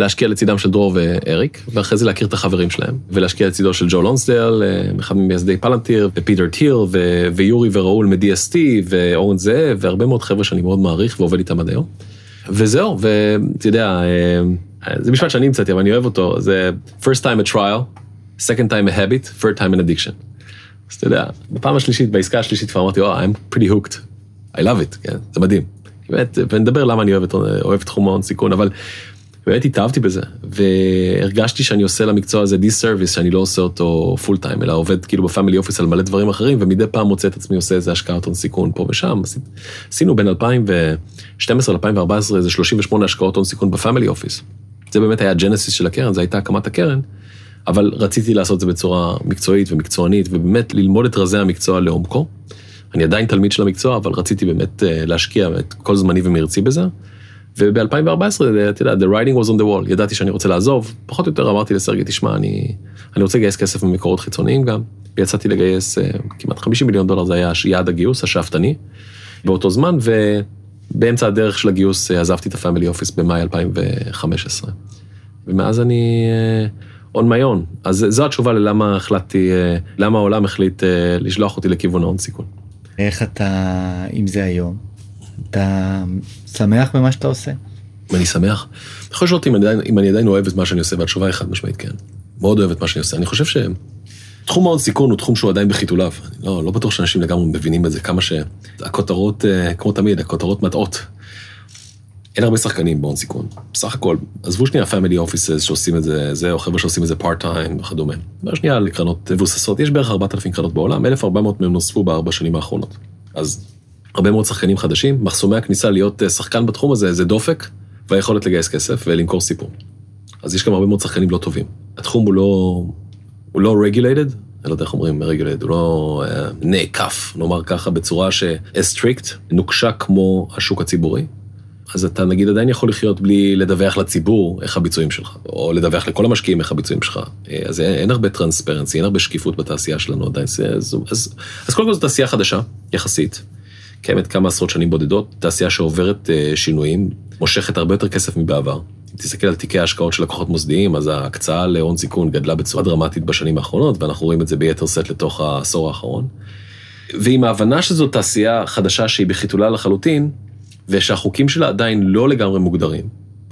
להשקיע לצידם של דרור ואריק, ואחרי זה להכיר את החברים שלהם, ולהשקיע לצידו של ג'ו לונסדל, אחד ממייסדי פלנטיר, ופיטר טיר, ויורי וראול מ-DST, ואורן זאב, והרבה מאוד חבר'ה שאני מאוד מעריך ועובד איתם עד היום. וזהו, ואתה יודע, זה משפט שאני המצאתי, אבל אני אוהב אותו, זה first time a trial, second time a habit, third time an addiction. אז אתה יודע, בפעם השלישית, בעסקה השלישית, כבר אמרתי, I'm pretty hooked, I love it, כן, זה מדהים. באמת, ונדבר למה אני אוהב תחום ההון סיכון, אבל באמת התאהבתי בזה, והרגשתי שאני עושה למקצוע הזה דיסרוויס, שאני לא עושה אותו פול טיים, אלא עובד כאילו בפמילי אופיס על מלא דברים אחרים, ומדי פעם מוצא את עצמי עושה איזה השקעת הון סיכון פה ושם. עשינו בין 2012 ל-2014 איזה 38 השקעות הון סיכון בפמילי אופיס. זה באמת היה הג'נסיס של הקרן, זה הייתה הקמת הקרן, אבל רציתי לעשות זה בצורה מקצועית ומקצוענית, ובאמת ללמוד את רזי המקצוע לעומקו. אני עדיין תלמיד של המקצוע, אבל רציתי באמת להשקיע את כל זמני ומרצי בזה. וב-2014, אתה יודע, the writing was on the wall, ידעתי שאני רוצה לעזוב, פחות או יותר אמרתי לסרגי, תשמע, אני רוצה לגייס כסף ממקורות חיצוניים גם, ויצאתי לגייס כמעט $50 מיליון, זה היה יעד הגיוס, השאפתני, באותו זמן, ובאמצע הדרך של הגיוס עזבתי את הפמילי אופיס במאי 2015, ומאז אני on my own, אז זו התשובה ללמה החלטתי, למה העולם החליט לשלוח אותי לכיוון ההון סיכון. איך אתה עם זה היום? אתה שמח במה שאתה עושה? אני שמח. אני חושב שאולי אם אני עדיין אוהב את מה שאני עושה, והתשובה היא חד משמעית, כן. מאוד אוהב את מה שאני עושה. אני חושב שתחום ההון סיכון הוא תחום שהוא עדיין בחיתוליו. אני לא בטוח שאנשים לגמרי מבינים את זה, כמה שהכותרות, כמו תמיד, הכותרות מטעות. אין הרבה שחקנים בהון סיכון. בסך הכל, עזבו שנייה פמילי אופיסס שעושים את זה, או חבר'ה שעושים את זה פארט טיים וכדומה. שנייה לקרנות מבוססות. יש בערך 4,000 קרנות בעולם, 1,400 מהם נוספו בארבע שנים האחרונות. אז הרבה מאוד שחקנים חדשים, מחסומי הכניסה להיות שחקן בתחום הזה, זה דופק, והיכולת לגייס כסף ולמכור סיפור. אז יש גם הרבה מאוד שחקנים לא טובים. התחום הוא לא, הוא לא regulated, אלא איך אומרים regulated, הוא לא נעקף, נאמר ככה, בצורה ש-strict, נוקשה כמו השוק הציבורי. אז אתה נגיד עדיין יכול לחיות בלי לדווח לציבור איך הביצועים שלך, או לדווח לכל המשקיעים איך הביצועים שלך. אז אין הרבה טרנספרנסי, אין הרבה שקיפות בתעשייה שלנו עדיין. אז קודם כל זו תעשייה חדשה, יחסית. קיימת כמה עשרות שנים בודדות, תעשייה שעוברת שינויים, מושכת הרבה יותר כסף מבעבר. אם תסתכל על תיקי ההשקעות של לקוחות מוסדיים, אז ההקצאה להון סיכון גדלה בצורה דרמטית בשנים האחרונות, ואנחנו רואים את זה ביתר סט לתוך העשור האחרון. ועם ההבנה שזו תעשייה חדשה שהיא בחיתולה לחלוטין, ושהחוקים שלה עדיין לא לגמרי מוגדרים.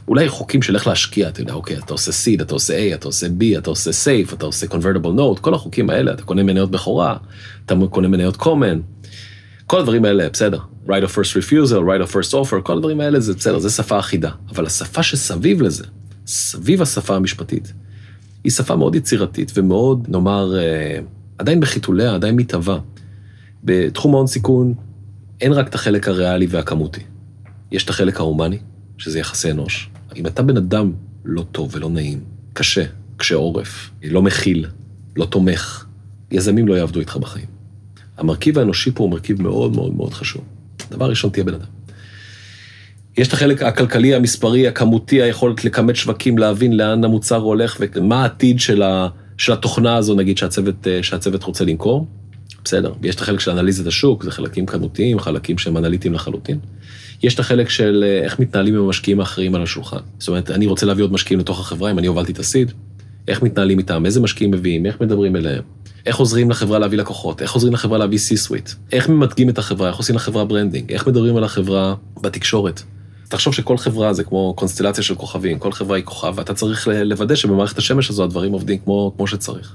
אולי חוקים של איך להשקיע, אתה יודע, אוקיי, אתה עושה seed, אתה עושה A, אתה עושה B, אתה עושה safe, אתה עושה convertible note, כל החוקים האלה, אתה קונה מניות בכורה, אתה קונה מניות common, כל הדברים האלה, בסדר. right of first refusal, right of first offer, כל הדברים האלה זה בסדר, זה שפה אחידה. אבל השפה שסביב לזה, סביב השפה המשפטית, היא שפה מאוד יצירתית ומאוד, נאמר, עדיין בחיתוליה, עדיין מתהווה. בתחום ההון סיכון, אין רק את החלק הריאלי והכמותי. יש את החלק ההומני, שזה יחסי אנוש. אם אתה בן אדם לא טוב ולא נעים, קשה, קשה עורף, לא מכיל, לא תומך, יזמים לא יעבדו איתך בחיים. המרכיב האנושי פה הוא מרכיב מאוד מאוד מאוד חשוב. דבר ראשון, תהיה בן אדם. יש את החלק הכלכלי, המספרי, הכמותי, היכולת לכמת שווקים, להבין לאן המוצר הולך ומה העתיד של התוכנה הזו, נגיד, שהצוות רוצה למכור. בסדר. ויש את החלק של אנליזת השוק, זה חלקים כמותיים, חלקים שהם אנליטיים לחלוטין. יש את החלק של איך מתנהלים עם המשקיעים האחרים על השולחן. זאת אומרת, אני רוצה להביא עוד משקיעים לתוך החברה, אם אני הובלתי את הסיד, איך מתנהלים איתם, איזה משקיעים מביאים, איך מדברים אליהם, איך עוזרים לחברה להביא לקוחות, איך עוזרים לחברה להביא C-suite, איך ממתגים את החברה, איך עושים לחברה ברנדינג, איך מדברים על החברה בתקשורת. תחשוב שכל חברה זה כמו קונסטלציה של כוכבים, כל חברה היא כוכב, ואתה צריך לוודא שבמערכת השמש הזו הדברים עובדים כמו שצריך.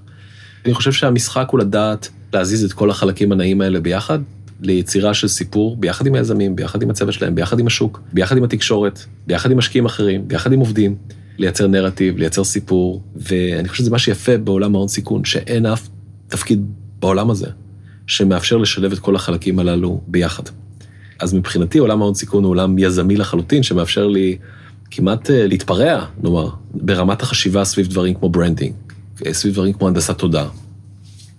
אני חושב שהמשחק הוא לדעת להזיז את כל החלקים הנעים האלה ביחד, ליצירה של סיפור, ביחד עם היזמים, ביחד עם הצוות שלהם, ביחד עם השוק, ביחד עם התקשורת, ביחד עם משקיעים אחרים, ביחד עם עובדים, לייצר נרטיב, לייצר סיפור, ואני חושב שזה משהו יפה בעולם ההון סיכון, שאין אף תפקיד בעולם הזה, שמאפשר לשלב את כל החלקים הללו ביחד. אז מבחינתי, עולם ההון סיכון הוא עולם יזמי לחלוטין, שמאפשר לי כמעט להתפרע, נאמר, ברמת החשיבה סביב דברים כמו ברנדינג, סביב דברים כמו הנדסת תודעה.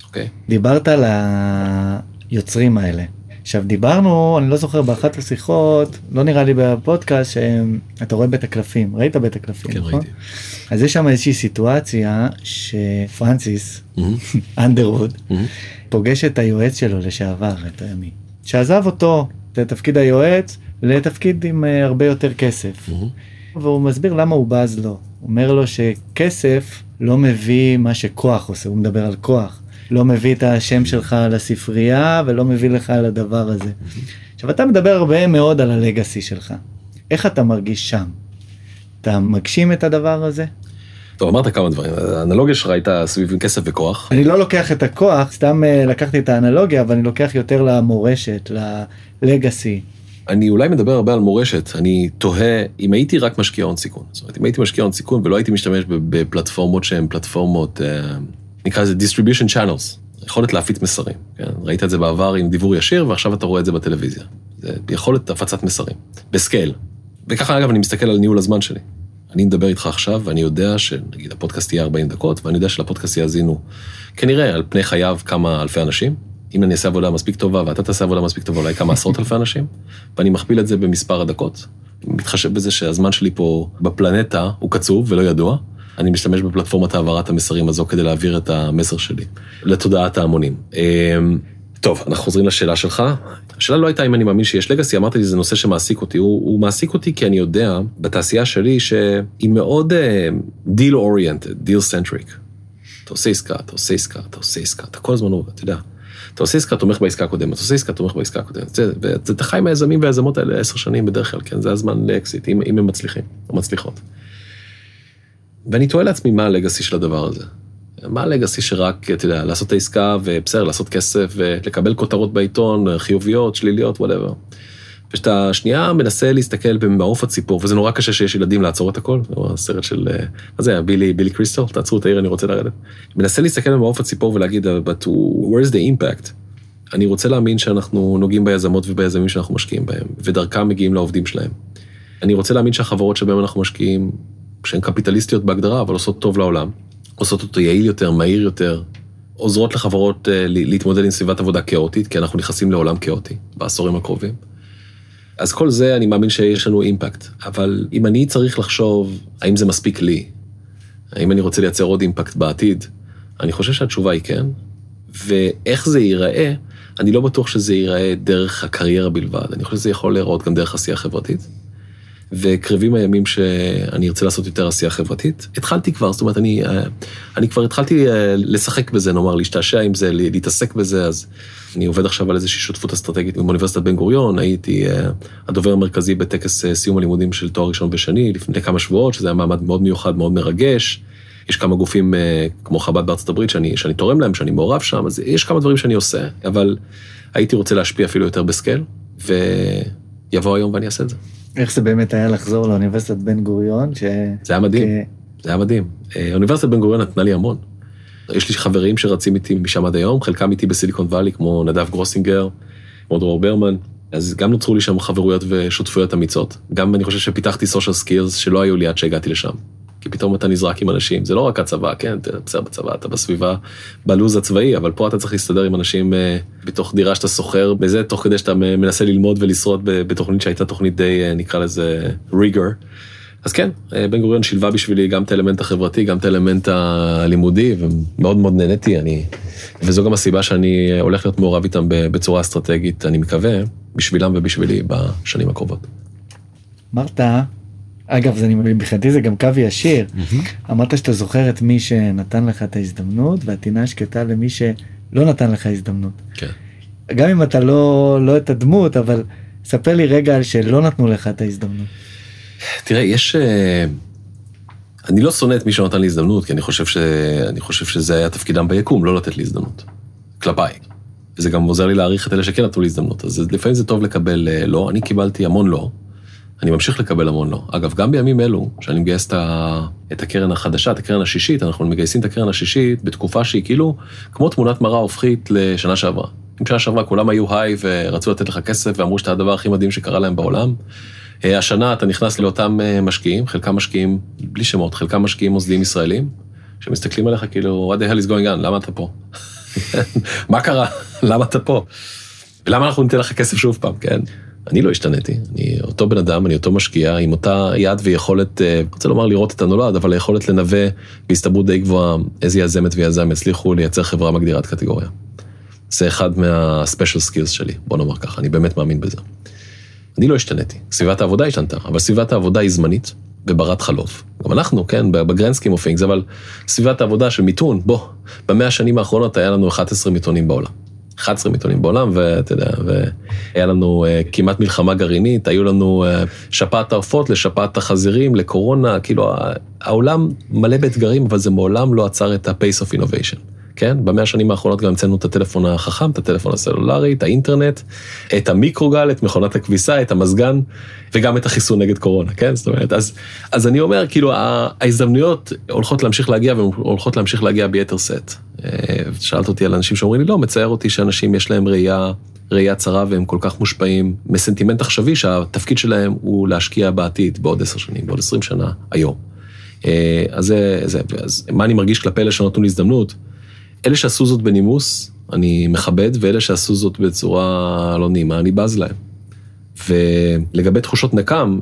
אוקיי? דיברת על היוצרים האלה. עכשיו, דיברנו, אני לא זוכר באחת השיחות, לא נראה לי בפודקאסט, שאתה רואה בית הקלפים, ראית בית הקלפים, כן, נכון? ראיתי. אז יש שם איזושהי סיטואציה שפרנסיס, אנדרווד, פוגש את היועץ שלו לשעבר, את הימי, שעזב אותו, את תפקיד היועץ, לתפקיד עם הרבה יותר כסף. והוא מסביר למה הוא בז לו. הוא אומר לו שכסף לא מביא מה שכוח עושה, הוא מדבר על כוח. לא מביא את השם שלך לספרייה, ולא מביא לך לדבר הזה. עכשיו, אתה מדבר הרבה מאוד על הלגאסי שלך. איך אתה מרגיש שם? אתה מגשים את הדבר הזה? טוב, אמרת כמה דברים. האנלוגיה שראית סביב כסף וכוח. אני לא לוקח את הכוח, סתם לקחתי את האנלוגיה, אבל אני לוקח יותר למורשת, ללגאסי. אני אולי מדבר הרבה על מורשת, אני תוהה אם הייתי רק משקיע הון סיכון. זאת אומרת, אם הייתי משקיע הון סיכון ולא הייתי משתמש בפלטפורמות שהן פלטפורמות, נקרא לזה distribution channels, יכולת להפיץ מסרים. כן? ראית את זה בעבר עם דיבור ישיר, ועכשיו אתה רואה את זה בטלוויזיה. זה יכולת הפצת מסרים, בסקייל. וככה, אגב, אני מסתכל על ניהול הזמן שלי. אני מדבר איתך עכשיו, ואני יודע שנגיד הפודקאסט יהיה 40 דקות, ואני יודע שלפודקאסט יאזינו, כנראה, על פני חייו כמה אלפי אנשים. אם אני אעשה עבודה מספיק טובה, ואתה תעשה עבודה מספיק טובה, אולי כמה עשרות אלפי אנשים, ואני מכפיל את זה במספר הדקות. מתחשב בזה שהזמן שלי פה בפלנטה הוא קצוב ולא ידוע. אני משתמש בפלטפורמת העברת המסרים הזו כדי להעביר את המסר שלי לתודעת ההמונים. טוב, אנחנו חוזרים לשאלה שלך. השאלה לא הייתה אם אני מאמין שיש לגאסי, אמרתי לי, זה נושא שמעסיק אותי. הוא מעסיק אותי כי אני יודע, בתעשייה שלי, שהיא מאוד deal-oriented, deal-centric. אתה עושה עסקה, אתה עושה עסקה, אתה עושה עסקה, אתה כל הזמן עובד, אתה יודע. אתה עושה עסקה, תומך בעסקה הקודמת, אתה עושה עסקה, תומך בעסקה הקודמת. ואתה חי עם היזמים והיזמות האלה 10 שנים בדרך כלל, כן? זה הזמן לאקסיט, אם הם מצליחים, או מצליחות. ואני תוהה לעצמי מה הלגאסי של הדבר הזה. מה הלגאסי שרק, אתה יודע, לעשות את העסקה ובסדר, לעשות כסף ולקבל כותרות בעיתון, חיוביות, שליליות, whatever. ושאתה שנייה מנסה להסתכל במעוף הציפור, וזה נורא קשה שיש ילדים לעצור את הכל, או הסרט של, מה זה היה, בילי קריסטל, תעצרו את העיר, אני רוצה לרדת. מנסה להסתכל במעוף הציפור ולהגיד, but where's the impact? אני רוצה להאמין שאנחנו נוגעים ביזמות וביזמים שאנחנו משקיעים בהם, ודרכם מגיעים לעובדים שלהם. אני רוצה להאמין שהחברות שבהם אנחנו משקיעים, שהן קפיטליסטיות בהגדרה, אבל עושות טוב לעולם. עושות אותו יעיל יותר, מהיר יותר, עוזרות לחברות להתמודד עם סביבת עבודה כאוטית, כי אנחנו נכנסים לעולם כאוטי בעשורים הקרובים. אז כל זה אני מאמין שיש לנו אימפקט, אבל אם אני צריך לחשוב האם זה מספיק לי, האם אני רוצה לייצר עוד אימפקט בעתיד, אני חושב שהתשובה היא כן, ואיך זה ייראה, אני לא בטוח שזה ייראה דרך הקריירה בלבד, אני חושב שזה יכול להיראות גם דרך עשייה חברתית, וקרבים הימים שאני ארצה לעשות יותר עשייה חברתית, התחלתי כבר, זאת אומרת, אני כבר התחלתי לשחק בזה, נאמר, להשתעשע עם זה, להתעסק בזה, אז אני עובד עכשיו על איזושהי שותפות אסטרטגית עם אוניברסיטת בן גוריון, הייתי הדובר המרכזי בטקס סיום הלימודים של תואר ראשון ושני, לפני כמה שבועות, שזה היה מעמד מאוד מיוחד, מאוד מרגש, יש כמה גופים כמו חב"ד בארצות הברית שאני תורם להם, שאני מעורב שם, אז יש כמה דברים שאני עושה, אבל הייתי רוצה להשפיע אפילו יותר בסקל, ויבוא היום ואני אעשה את זה. איך זה באמת היה לחזור לאוניברסיטת בן גוריון? זה היה מדהים, זה היה מדהים. אוניברסיטת בן גוריון נתנה לי המון. יש לי חברים שרצים איתי משם עד היום, חלקם איתי בסיליקון ואלי, כמו נדב גרוסינגר, כמו דרור ברמן, אז גם נוצרו לי שם חברויות ושותפויות אמיצות. גם אני חושב שפיתחתי סושיאל סקילס שלא היו לי עד שהגעתי לשם. כי פתאום אתה נזרק עם אנשים, זה לא רק הצבא, כן, אתה בסדר בצבא, אתה בסביבה, בלוז הצבאי, אבל פה אתה צריך להסתדר עם אנשים בתוך דירה שאתה סוחר, בזה תוך כדי שאתה מנסה ללמוד ולשרוד בתוכנית שהייתה תוכנית די, נקרא לזה, ריגר. אז כן, בן גוריון שילבה בשבילי גם את האלמנט החברתי, גם את האלמנט הלימודי, ומאוד מאוד נהניתי, וזו גם הסיבה שאני הולך להיות מעורב איתם בצורה אסטרטגית, אני מקווה, בשבילם ובשבילי בשנים הקרובות. אמרת, אגב, מבחינתי זה גם קו ישיר. אמרת שאתה זוכר את מי שנתן לך את ההזדמנות, והתינה שקטה למי שלא נתן לך הזדמנות. כן. גם אם אתה לא את הדמות, אבל ספר לי רגע על שלא נתנו לך את ההזדמנות. תראה, אני לא שונא את מי שנתן לי הזדמנות, כי אני חושב שזה היה תפקידם ביקום, לא לתת לי הזדמנות. כלפיי. וזה גם עוזר לי להעריך את אלה שכן נתנו לי הזדמנות. אז לפעמים זה טוב לקבל לא. אני קיבלתי המון לא. אני ממשיך לקבל המון לא. אגב, גם בימים אלו, שאני מגייס את הקרן החדשה, את הקרן השישית, אנחנו מגייסים את הקרן השישית בתקופה שהיא כאילו כמו תמונת מראה הופכית לשנה שעברה. אם שנה שעברה כולם היו היי ורצו לתת לך כסף ואמרו שאתה הדבר הכי מדהים שקרה להם בעולם, השנה אתה נכנס לאותם משקיעים, חלקם משקיעים בלי שמות, חלקם משקיעים מוסדיים ישראלים, שמסתכלים עליך כאילו, what the hell is going on, למה אתה פה? מה קרה? למה אתה פה? ולמה אנחנו ניתן לך כסף שוב פעם, כן? אני לא השתניתי, אני אותו בן אדם, אני אותו משקיע, עם אותה יד ויכולת, רוצה לומר לראות את הנולד, אבל היכולת לנווה בהסתברות די גבוהה, איזה יזמת ויזם הצליחו לייצר חברה מגדירת קטגוריה. זה אחד מהספשייל סקילס שלי, בוא נאמר ככה, אני באמת מאמין בזה. אני לא השתניתי, סביבת העבודה השתנתה, אבל סביבת העבודה היא זמנית וברת חלוף. גם אנחנו, כן, בגרנסקים אופינגס, אבל סביבת העבודה של מיתון, בוא, במאה השנים האחרונות היה לנו 11 מיתונים בעולם. 11 מיתונים בעולם, ואתה יודע, והיה לנו כמעט מלחמה גרעינית, היו לנו שפעת העופות לשפעת החזירים, לקורונה, כאילו העולם מלא באתגרים, אבל זה מעולם לא עצר את ה-pace of innovation, כן? במאה השנים האחרונות גם המצאנו את הטלפון החכם, את הטלפון הסלולרי, את האינטרנט, את המיקרוגל, את מכונת הכביסה, את המזגן, וגם את החיסון נגד קורונה, כן? זאת אומרת, אז אני אומר, כאילו, ההזדמנויות הולכות להמשיך להגיע, והן הולכות להמשיך להגיע ביתר סט. שאלת אותי על אנשים שאומרים לי, לא, מצייר אותי שאנשים יש להם ראייה צרה, והם כל כך מושפעים מסנטימנט עכשווי, שהתפקיד שלהם הוא להשקיע בעתיד, בעוד 10 שנים, בעוד 20 שנה, היום. אז מה אני מרגיש כלפי אלה שנתנו לי הזדמנות? אלה שעשו זאת בנימוס, אני מכבד, ואלה שעשו זאת בצורה לא נעימה, אני בז להם. ולגבי תחושות נקם,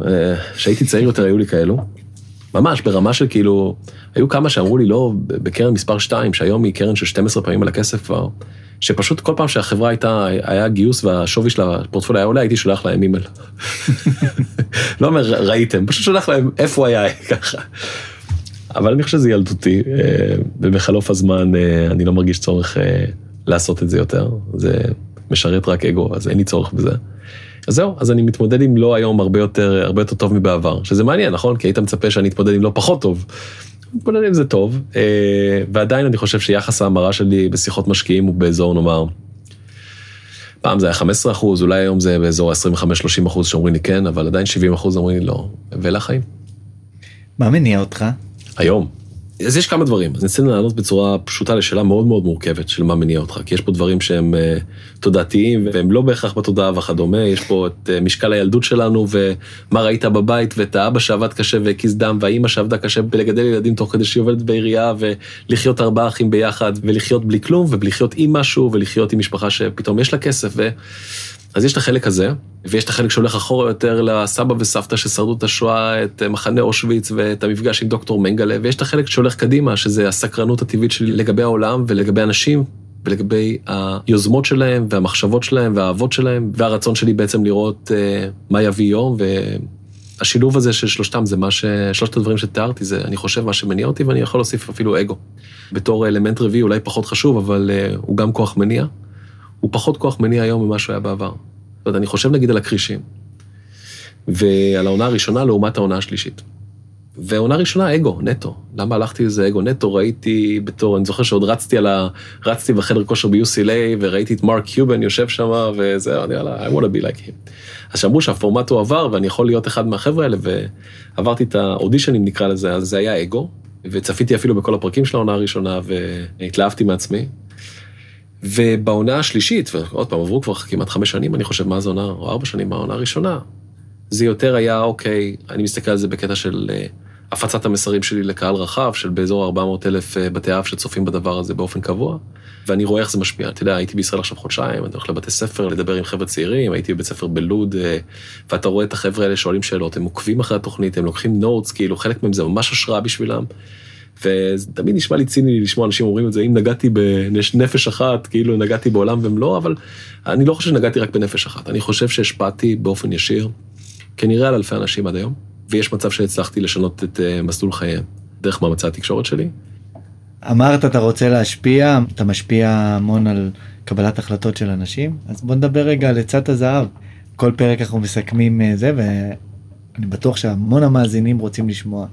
שהייתי צעיר יותר, היו לי כאלו, ממש ברמה של כאילו, היו כמה שאמרו לי, לא, בקרן מספר 2, שהיום היא קרן של 12 פעמים על הכסף כבר, שפשוט כל פעם שהחברה היה גיוס והשווי של הפורטפול היה עולה, הייתי שולח להם אימייל. לא אומר, ראיתם, פשוט שולח להם איפה היה, ככה. אבל אני חושב שזה ילדותי, ובחלוף הזמן אני לא מרגיש צורך לעשות את זה יותר, זה משרת רק אגו, אז אין לי צורך בזה. אז זהו, אז אני מתמודד עם לא היום הרבה יותר טוב מבעבר, שזה מעניין, נכון? כי היית מצפה שאני אתמודד עם לא פחות טוב, מתמודד עם זה טוב, ועדיין אני חושב שיחס ההמרה שלי בשיחות משקיעים הוא באזור, נאמר, פעם זה היה 15%, אולי היום זה באזור 25-30% שאומרים לי כן, אבל עדיין 70% אומרים לי לא, ולחיים. מה מניע אותך? היום, אז יש כמה דברים, אז נצטרך לענות בצורה פשוטה לשאלה מאוד מאוד מורכבת של מה מניע אותך, כי יש פה דברים שהם תודעתיים, והם לא בהכרח בתודעה וכדומה, יש פה את משקל הילדות שלנו, ומה ראית בבית, ואת האבא שעבד קשה והקיז דם, והאימא שעבדה קשה בלגדל ילדים תוך כדי שהיא עובדת בעירייה, ולחיות 4 אחים ביחד, ולחיות בלי כלום, ולחיות עם משהו, ולחיות עם משפחה שפתאום יש לה כסף, אז יש את החלק הזה, ויש את החלק שהולך אחורה יותר לסבא וסבתא ששרדו את השואה, את מחנה אושוויץ ואת המפגש עם דוקטור מנגלה, ויש את החלק שהולך קדימה, שזה הסקרנות הטבעית שלי לגבי העולם ולגבי אנשים, ולגבי היוזמות שלהם והמחשבות שלהם והאהבות שלהם, והרצון שלי בעצם לראות מה יביא יום, והשילוב הזה של שלושתם, זה מה שלושת הדברים שתיארתי, זה אני חושב מה שמניע אותי, ואני יכול להוסיף אפילו אגו. בתור אלמנט רביעי, אולי פחות חשוב, אבל הוא גם כוח מניע. הוא פחות כוח מניע היום ממה שהוא היה בעבר. זאת אומרת, אני חושב נגיד על הקרישים, ועל העונה הראשונה לעומת העונה השלישית. והעונה הראשונה, אגו, נטו. למה הלכתי לזה אגו נטו? ראיתי בתור, אני זוכר שעוד רצתי בחדר כושר ב-UCLA, וראיתי את מרק קיובן יושב שם, וזהו, יאללה, I want to be like him. אז שאמרו שהפורמט הוא עבר, ואני יכול להיות אחד מהחבר'ה האלה, ועברתי את האודישנים, נקרא לזה, אז זה היה אגו, וצפיתי אפילו בכל הפרקים של העונה הראשונה, והתלהבתי מעצמי. ובעונה השלישית, ועוד פעם עברו כבר כמעט 5 שנים, אני חושב מה זה עונה, או 4 שנים מהעונה הראשונה, זה יותר היה, אוקיי, אני מסתכל על זה בקטע של הפצת המסרים שלי לקהל רחב, של באזור 400,000 בתי אב שצופים בדבר הזה באופן קבוע, ואני רואה איך זה משפיע. אתה יודע, הייתי בישראל עכשיו 2 חודשים, אני הולך לבתי ספר, לדבר עם חבר'ה צעירים, הייתי בבית ספר בלוד, ואתה רואה את החבר'ה האלה שואלים שאלות, הם עוקבים אחרי התוכנית, הם לוקחים נוטס, כאילו חלק מהם זה ממש השראה בשבילם. ותמיד נשמע לי ציני לשמוע אנשים אומרים את זה, אם נגעתי בנפש אחת, כאילו נגעתי בעולם ומלוא, אבל אני לא חושב שנגעתי רק בנפש אחת, אני חושב שהשפעתי באופן ישיר, כנראה על אלפי אנשים עד היום, ויש מצב שהצלחתי לשנות את מסלול חייהם, דרך מאמצי התקשורת שלי. אמרת, אתה רוצה להשפיע, אתה משפיע המון על קבלת החלטות של אנשים, אז בוא נדבר רגע על עצת הזהב. כל פרק אנחנו מסכמים זה, ואני בטוח שהמון המאזינים רוצים לשמוע.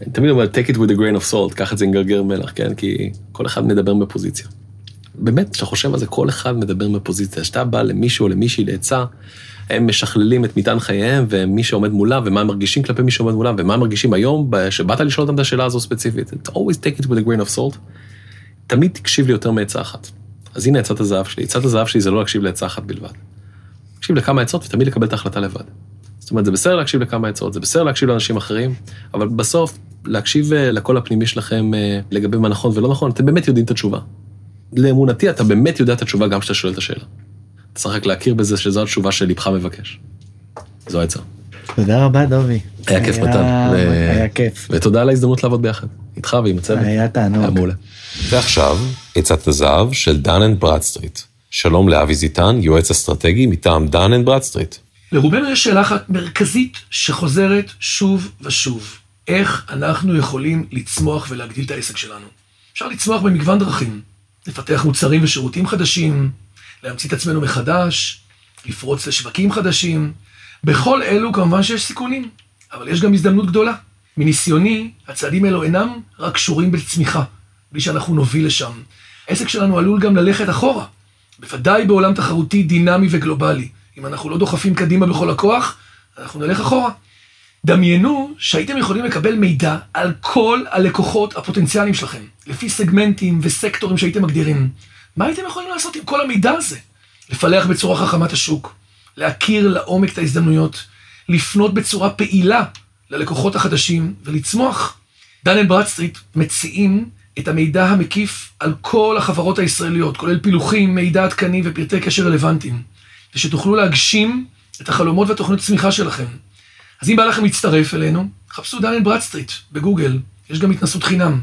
אני תמיד אומר, take it with a grain of salt, קח את זה עם גרגר מלח, כן? כי כל אחד מדבר מפוזיציה. באמת, כשאתה חושב על זה, כל אחד מדבר מפוזיציה. כשאתה בא למישהו או למישהי לעצה, הם משכללים את מטען חייהם, ומי שעומד מולה, ומה הם מרגישים כלפי מי שעומד מולה, ומה הם מרגישים היום, שבאת לשאול אותם את השאלה הזו ספציפית. It's always take it with a grain of salt. תמיד תקשיב לי יותר מעצה אחת. אז הנה עצת הזהב שלי. עצת הזהב שלי זה לא להקשיב לעצה אחת בלבד. להקשיב לכמה עצות ותמיד לקבל את ההחלטה לבד. זאת אומרת, זה בסדר להקשיב לכמה עצות, זה בסדר להקשיב לאנשים אחרים, אבל בסוף, להקשיב לכל הפנימי שלכם לגבי מה נכון ולא נכון, אתם באמת יודעים את התשובה. לאמונתי, אתה באמת יודע את התשובה גם כשאתה שואל את השאלה. אתה צריך רק להכיר בזה שזו התשובה שלבך מבקש. זו העצה. תודה רבה, דובי. היה כיף מתן. היה כיף. ותודה על ההזדמנות לעבוד ביחד. איתך ועם הצוות. היה תענוג. ועכשיו, עצת הזהב של דן & ברדסטריט. שלום לאבי זיתן, יועץ אסטרטגי מטעם דן & ברדסטריט. לרובנו יש שאלה אחת מרכזית שחוזרת שוב ושוב. איך אנחנו יכולים לצמוח ולהגדיל את העסק שלנו? אפשר לצמוח במגוון דרכים, לפתח מוצרים ושירותים חדשים, להמציא את עצמנו מחדש, לפרוץ לשווקים חדשים. בכל אלו כמובן שיש סיכונים, אבל יש גם הזדמנות גדולה. מניסיוני, הצעדים אלו אינם רק קשורים בצמיחה, בלי שאנחנו נוביל לשם. העסק שלנו עלול גם ללכת אחורה, בוודאי בעולם תחרותי דינמי וגלובלי. אם אנחנו לא דוחפים קדימה בכל הכוח, אנחנו נלך אחורה. דמיינו שהייתם יכולים לקבל מידע על כל הלקוחות הפוטנציאליים שלכם, לפי סגמנטים וסקטורים שהייתם מגדירים. מה הייתם יכולים לעשות עם כל המידע הזה? לפלח בצורה חכמת השוק, להכיר לעומק את ההזדמנויות, לפנות בצורה פעילה ללקוחות החדשים ולצמוח. דן & ברדסטריט מציעים את המידע המקיף על כל החברות הישראליות, כולל פילוחים, מידע עדכני ופרטי קשר רלוונטיים, ושתוכלו להגשים את החלומות והתוכניות הצמיחה שלכם. אז אם בא לכם להצטרף אלינו, חפשו דן & ברדסטריט בגוגל, יש גם התנסות חינם.